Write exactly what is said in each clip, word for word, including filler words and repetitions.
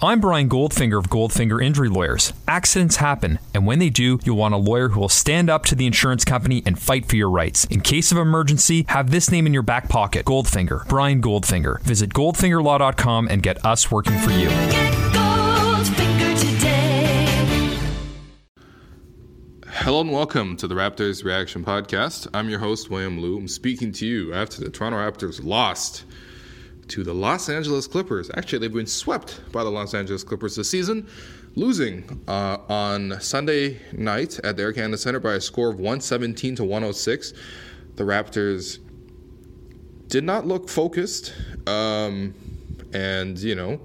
I'm Brian Goldfinger of Goldfinger Injury Lawyers. Accidents happen, and when they do, you'll want a lawyer who will stand up to the insurance company and fight for your rights. In case of emergency, have this name in your back pocket. Goldfinger. Brian Goldfinger. Visit goldfinger law dot com and get us working for you. Get Goldfinger today. Hello and welcome to the Raptors Reaction Podcast. I'm your host, William Lou. I'm speaking to you after the Toronto Raptors lost to the Los Angeles Clippers. Actually, they've been swept by the Los Angeles Clippers this season, losing uh, on Sunday night at the Air Canada Center by a score of one seventeen to one oh six. The Raptors did not look focused, um, and, you know,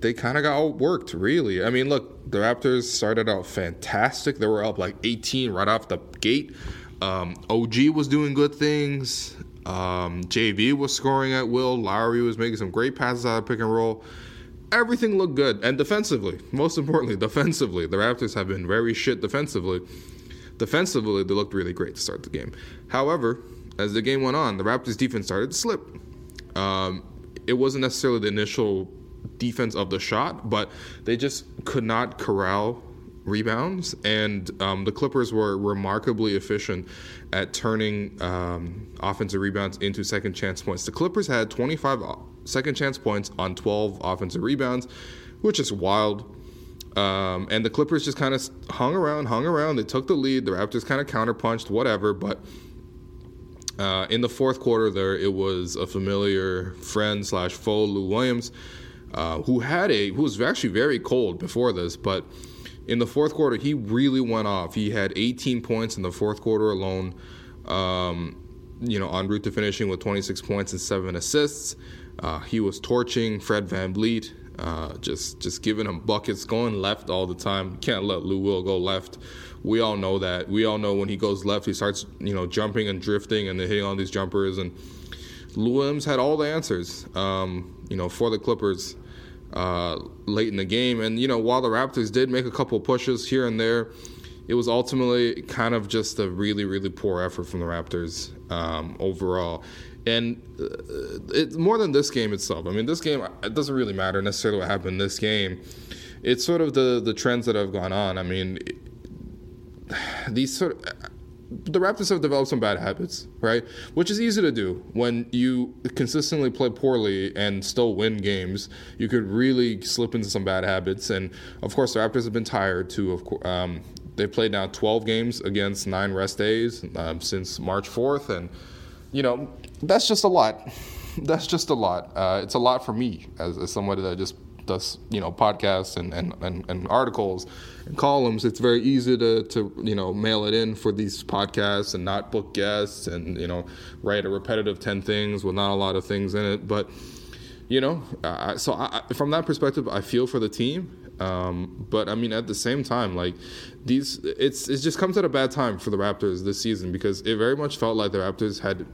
they kind of got outworked, really. I mean, look, the Raptors started out fantastic. They were up like eighteen right off the gate. Um, O G was doing good things. Um, J V was scoring at will. Lowry was making some great passes out of pick and roll. Everything looked good. And defensively, most importantly, defensively, the Raptors have been very shit defensively. Defensively, they looked really great to start the game. However, as the game went on, the Raptors' defense started to slip. Um, it wasn't necessarily the initial defense of the shot, but they just could not corral rebounds, and um, the Clippers were remarkably efficient at turning um, offensive rebounds into second chance points. The Clippers had twenty-five second chance points on twelve offensive rebounds, which is wild. Um, and the Clippers just kind of hung around, hung around. They took the lead. The Raptors kind of counterpunched, whatever. But uh, in the fourth quarter there, it was a familiar friend slash foe, Lou Williams, uh, who had a who was actually very cold before this, but in the fourth quarter, he really went off. He had eighteen points in the fourth quarter alone, um, you know, en route to finishing with twenty-six points and seven assists. Uh, he was torching Fred VanVleet, uh, just just giving him buckets, going left all the time. Can't let Lou Will go left. We all know that. We all know when he goes left, he starts, you know, jumping and drifting and then hitting all these jumpers. And Lou Williams had all the answers, um, you know, for the Clippers Uh, late in the game. And, you know, while the Raptors did make a couple pushes here and there, it was ultimately kind of just a really, really poor effort from the Raptors um, overall. And uh, it's more than this game itself. I mean, this game, it doesn't really matter necessarily what happened in this game. It's sort of the, the trends that have gone on. I mean, it, these sort of, the Raptors have developed some bad habits, right? Which is easy to do when you consistently play poorly and still win games. You could really slip into some bad habits. And, of course, the Raptors have been tired, too. Of course, um, they played now twelve games against nine rest days um, since March fourth. And, you know, that's just a lot. That's just a lot. Uh, it's a lot for me as, as somebody that just does, you know, podcasts and, and, and, and articles and columns. It's very easy to, to, you know, mail it in for these podcasts and not book guests and, you know, write a repetitive ten things with not a lot of things in it. But, you know, uh, so I, from that perspective, I feel for the team. Um, but, I mean, at the same time, like, these, it's, it's just comes at a bad time for the Raptors this season because it very much felt like the Raptors had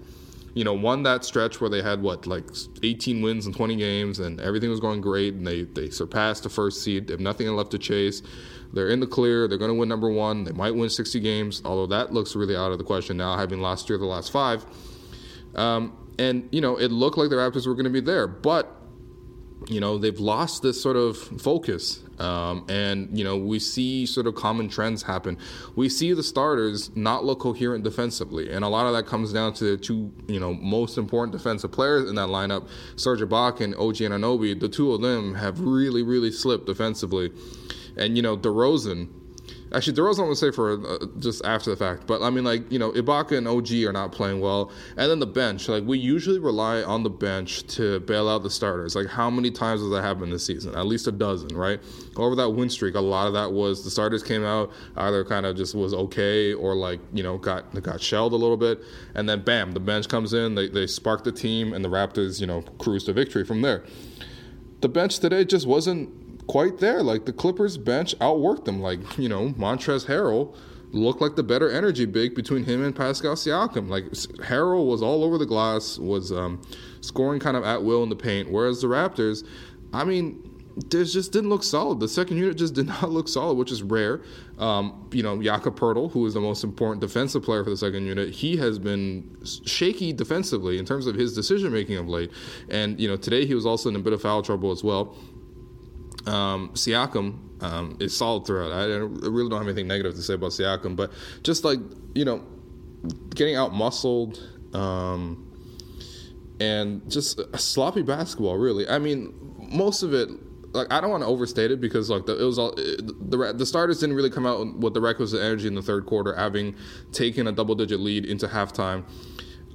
you know, won that stretch where they had, what, like eighteen wins in twenty games, and everything was going great, and they, they surpassed the first seed. They have nothing left to chase. They're in the clear. They're going to win number one. They might win sixty games, although that looks really out of the question now, having lost three of the last five. Um, and, you know, it looked like the Raptors were going to be there. But, you know, they've lost this sort of focus. Um, and, you know, we see sort of common trends happen. We see the starters not look coherent defensively. And a lot of that comes down to the two, you know, most important defensive players in that lineup, Serge Ibaka and O G Anunoby. The two of them have really, really slipped defensively. And, you know, DeRozan, actually, DeRozan I would say for uh, just after the fact. But, I mean, like, you know, Ibaka and O G are not playing well. And then the bench. Like, we usually rely on the bench to bail out the starters. Like, how many times has that happened this season? At least a dozen, right? Over that win streak, a lot of that was the starters came out, either kind of just was okay or, like, you know, got got shelled a little bit. And then, bam, the bench comes in. They, they spark the team, and the Raptors, you know, cruise to victory from there. The bench today just wasn't quite there. Like, the Clippers bench outworked them. Like, you know, Montrezl Harrell looked like the better energy big between him and Pascal Siakam. Like, Harrell was all over the glass, was um, scoring kind of at will in the paint, whereas the Raptors, I mean, they just didn't look solid. The second unit just did not look solid, which is rare. Um, you know, Jakob Pertl, who is the most important defensive player for the second unit, he has been shaky defensively in terms of his decision-making of late. And, you know, today he was also in a bit of foul trouble as well. Um, Siakam um, is solid throughout. I, I really don't have anything negative to say about Siakam, but just like, you know, getting out-muscled um, and just sloppy basketball, really. I mean, most of it, like, I don't want to overstate it because, like, the, it was all it, the the starters didn't really come out with the requisite energy in the third quarter, having taken a double-digit lead into halftime.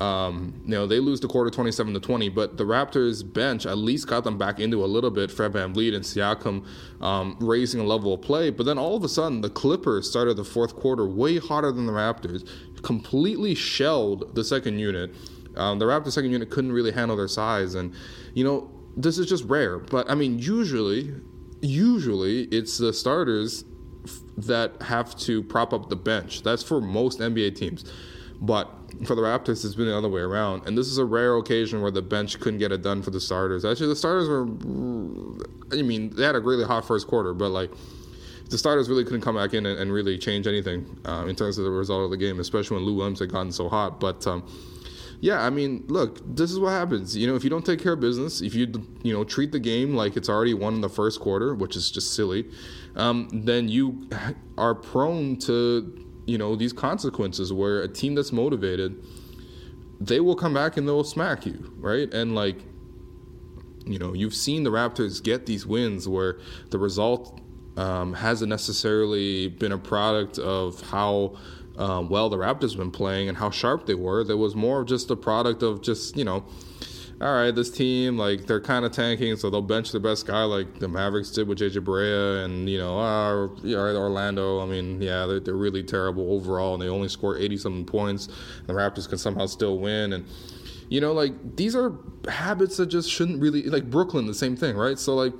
Um, you know, they lose the quarter twenty-seven to twenty, but the Raptors bench at least got them back into a little bit. Fred VanVleet and Siakam um, raising a level of play. But then all of a sudden, the Clippers started the fourth quarter way hotter than the Raptors, completely shelled the second unit. Um, the Raptors second unit couldn't really handle their size. And, you know, this is just rare. But, I mean, usually, usually it's the starters that have to prop up the bench. That's for most N B A teams. But for the Raptors, it's been the other way around. And this is a rare occasion where the bench couldn't get it done for the starters. Actually, the starters were, I mean, they had a really hot first quarter. But, like, the starters really couldn't come back in and, and really change anything uh, in terms of the result of the game, especially when Lou Williams had gotten so hot. But, um, yeah, I mean, look, this is what happens. You know, if you don't take care of business, if you, you know, treat the game like it's already won in the first quarter, which is just silly, um, then you are prone to, you know, these consequences where a team that's motivated, they will come back and they'll smack you, right? And, like, you know, you've seen the Raptors get these wins where the result um, hasn't necessarily been a product of how uh, well the Raptors have been playing and how sharp they were. There was more of just a product of just, you know, all right, this team, like, they're kind of tanking, so they'll bench the best guy like the Mavericks did with J J Barea and, you know, uh, Orlando. I mean, yeah, they're, they're really terrible overall, and they only score eighty-something points. The Raptors can somehow still win. And, you know, like, these are habits that just shouldn't really – like, Brooklyn, the same thing, right? So, like,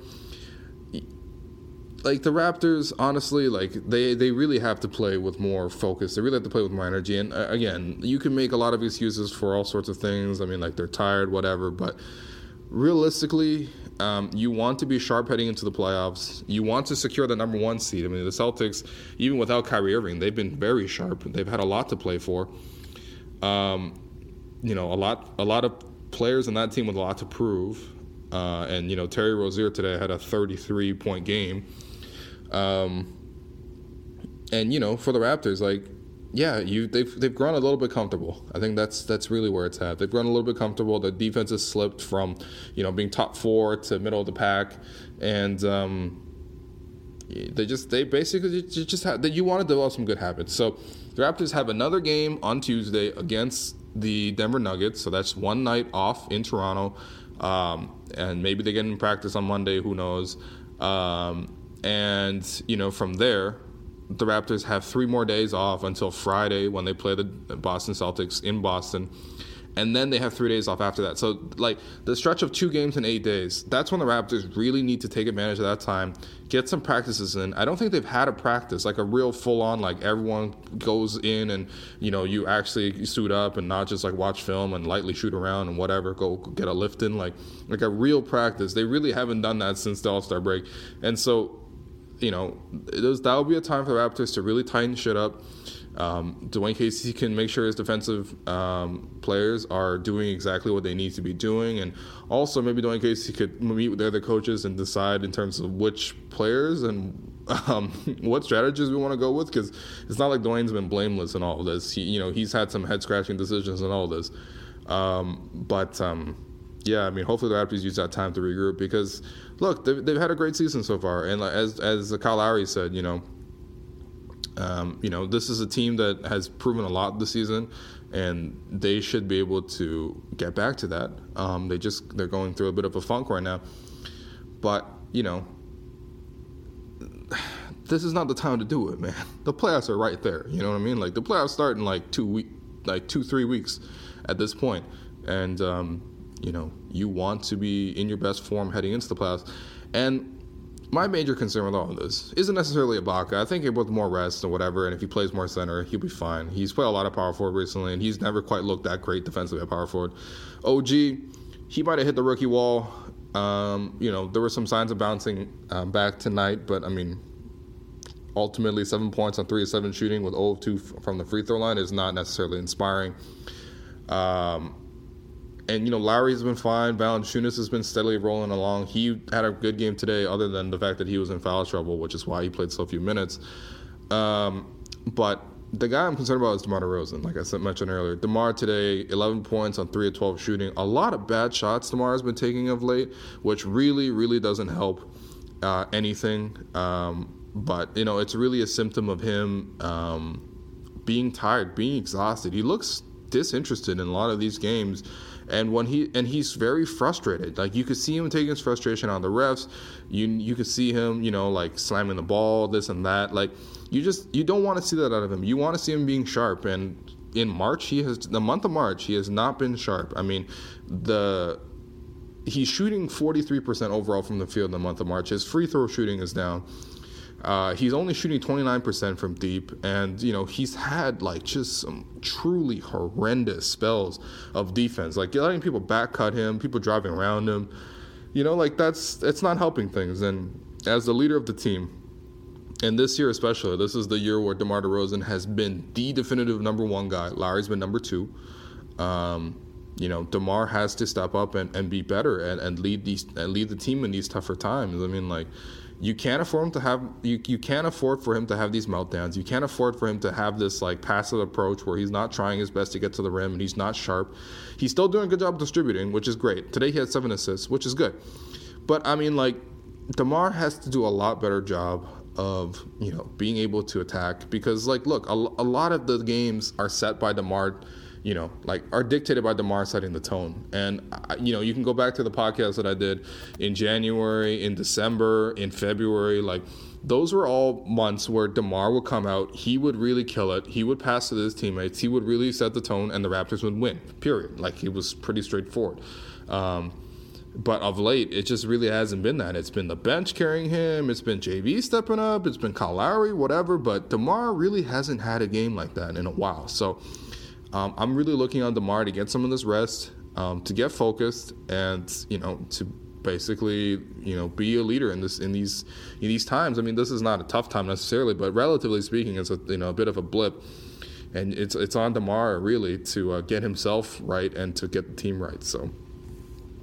like the Raptors, honestly, like, they, they really have to play with more focus. They really have to play with more energy. And, uh, again, you can make a lot of excuses for all sorts of things. I mean, like, they're tired, whatever. But realistically, um, you want to be sharp heading into the playoffs. You want to secure the number one seed. I mean, the Celtics, even without Kyrie Irving, they've been very sharp. They've had a lot to play for. Um, you know, a lot, a lot of players in that team with a lot to prove. Uh, and, you know, Terry Rozier today had a thirty-three-point game. Um, and, you know, for the Raptors, like, yeah, you they've they've grown a little bit comfortable. I think that's that's really where it's at. They've grown a little bit comfortable. The defense has slipped from, you know, being top four to middle of the pack, and um, they just they basically just have that you want to develop some good habits. So the Raptors have another game on Tuesday against the Denver Nuggets. So that's one night off in Toronto, um, and maybe they get in practice on Monday. Who knows? Um, And, you know, from there, the Raptors have three more days off until Friday when they play the Boston Celtics in Boston. and then they have three days off after that. So, like, the stretch of two games in eight days, that's when the Raptors really need to take advantage of that time, get some practices in. I don't think they've had a practice, like a real full-on, like, everyone goes in and, you know, you actually suit up and not just, like, watch film and lightly shoot around and whatever, go get a lift in, like, like a real practice. They really haven't done that since the All-Star break. And so, you know, was, that would be a time for the Raptors to really tighten shit up. Um, Dwayne Casey can make sure his defensive um, players are doing exactly what they need to be doing. And also maybe Dwayne Casey could meet with the other coaches and decide in terms of which players and um, what strategies we want to go with, because it's not like Dwayne's been blameless in all of this. He, you know, he's had some head-scratching decisions in all of this. Um, but, um, yeah, I mean, hopefully the Raptors use that time to regroup because, look, they've, they've had a great season so far. And as as Kyle Lowry said, you know, Um, you know, this is a team that has proven a lot this season, and they should be able to get back to that. Um, they just they're going through a bit of a funk right now, but you know, this is not the time to do it, man. The playoffs are right there. You know what I mean? Like the playoffs start in like two week, like two three weeks at this point, and um, you know you want to be in your best form heading into the playoffs, and. My major concern with all of this isn't necessarily Ibaka. I think with more rest or whatever, and if he plays more center, he'll be fine. He's played a lot of power forward recently, and he's never quite looked that great defensively at power forward. O G, he might have hit the rookie wall. Um, you know, there were some signs of bouncing um, back tonight, but, I mean, ultimately seven points on three of seven shooting with zero of two from the free throw line is not necessarily inspiring. Um... And, you know, Lowry's been fine. Valanciunas has been steadily rolling along. He had a good game today other than the fact that he was in foul trouble, which is why he played so few minutes. Um, but the guy I'm concerned about is DeMar DeRozan, like I mentioned earlier. DeMar today, eleven points on three of twelve shooting. A lot of bad shots DeMar has been taking of late, which really, really doesn't help uh, anything. Um, but, you know, it's really a symptom of him um, being tired, being exhausted. He looks disinterested in a lot of these games. And when he and he's very frustrated. Like you could see him taking his frustration on the refs. You you could see him, you know, like slamming the ball, this and that. Like you just you don't want to see that out of him. You want to see him being sharp. And in March, he has the month of March, he has not been sharp. I mean, the he's shooting forty-three percent overall from the field in the month of March. His free throw shooting is down. Uh, he's only shooting twenty-nine percent from deep, and, you know, he's had, like, just some truly horrendous spells of defense. Like, letting people back cut him, people driving around him. You know, like, that's it's not helping things. And as the leader of the team, and this year especially, this is the year where DeMar DeRozan has been the definitive number one guy. Lowry's been number two. Um, you know, DeMar has to step up and, and be better and, and, lead these, and lead the team in these tougher times. I mean, like... You can't afford him to have you, you can't afford for him to have these meltdowns. You can't afford for him to have this like passive approach where he's not trying his best to get to the rim and he's not sharp. He's still doing a good job distributing, which is great. Today he had seven assists, which is good. But I mean, like, DeMar has to do a lot better job of, you know, being able to attack because, like, look, a, a lot of the games are set by DeMar. You know, like, are dictated by DeMar setting the tone. And, you know, you can go back to the podcast that I did in January, in December, in February. Like, those were all months where DeMar would come out. He would really kill it. He would pass to his teammates. He would really set the tone, and the Raptors would win, period. Like, it was pretty straightforward. Um, but of late, it just really hasn't been that. It's been the bench carrying him. It's been J V stepping up. It's been Kyle Lowry, whatever. But DeMar really hasn't had a game like that in a while. So... Um, I'm really looking on DeMar to get some of this rest, um, to get focused, and, you know, to basically, you know, be a leader in this in these in these times. I mean, this is not a tough time necessarily, but relatively speaking, it's a you know a bit of a blip, and it's it's on DeMar really to uh, get himself right and to get the team right. So,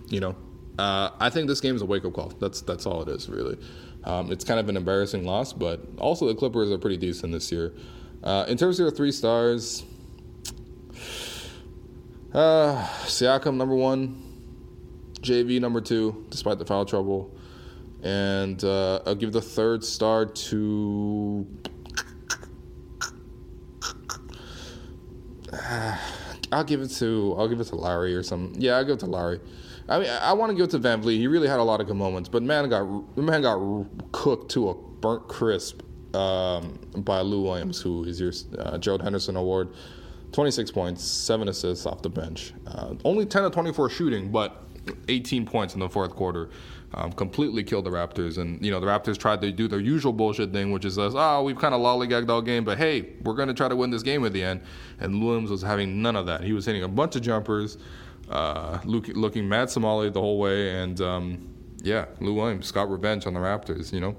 you know, uh, I think this game is a wake up call. That's that's all it is really. Um, it's kind of an embarrassing loss, but also the Clippers are pretty decent this year. Uh, in terms of your three stars. Uh, Siakam number one, J V number two, despite the foul trouble, and uh, I'll give the third star to uh, I'll give it to I'll give it to Lowry or something. Yeah, I'll give it to Lowry. I mean, I want to give it to VanVleet. He really had a lot of good moments, but man got man got cooked to a burnt crisp um, by Lou Williams, who is your uh, Gerald Henderson Award. twenty-six points, seven assists off the bench. Uh, only ten of twenty-four shooting, but eighteen points in the fourth quarter. Um, completely killed the Raptors. And, you know, the Raptors tried to do their usual bullshit thing, which is, us, oh, we've kind of lollygagged all game, but hey, we're going to try to win this game at the end. And Williams was having none of that. He was hitting a bunch of jumpers, uh, look, looking mad Somali the whole way. And, um, yeah, Lou Williams got revenge on the Raptors, you know.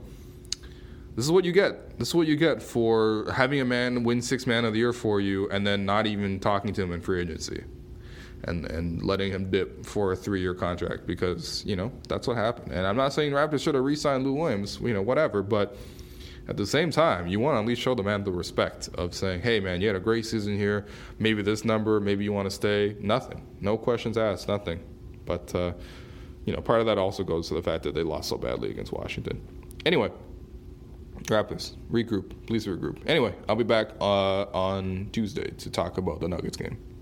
This is what you get. This is what you get for having a man win six man of the year for you and then not even talking to him in free agency. And and letting him dip for a three-year contract because, you know, that's what happened. And I'm not saying Raptors should have re-signed Lou Williams, you know, whatever. But at the same time, you want to at least show the man the respect of saying, hey, man, you had a great season here. Maybe this number, maybe you want to stay. Nothing. No questions asked, nothing. But, uh, you know, part of that also goes to the fact that they lost so badly against Washington. Anyway, Raptors, regroup. Please regroup. Anyway, I'll be back uh, on Tuesday to talk about the Nuggets game.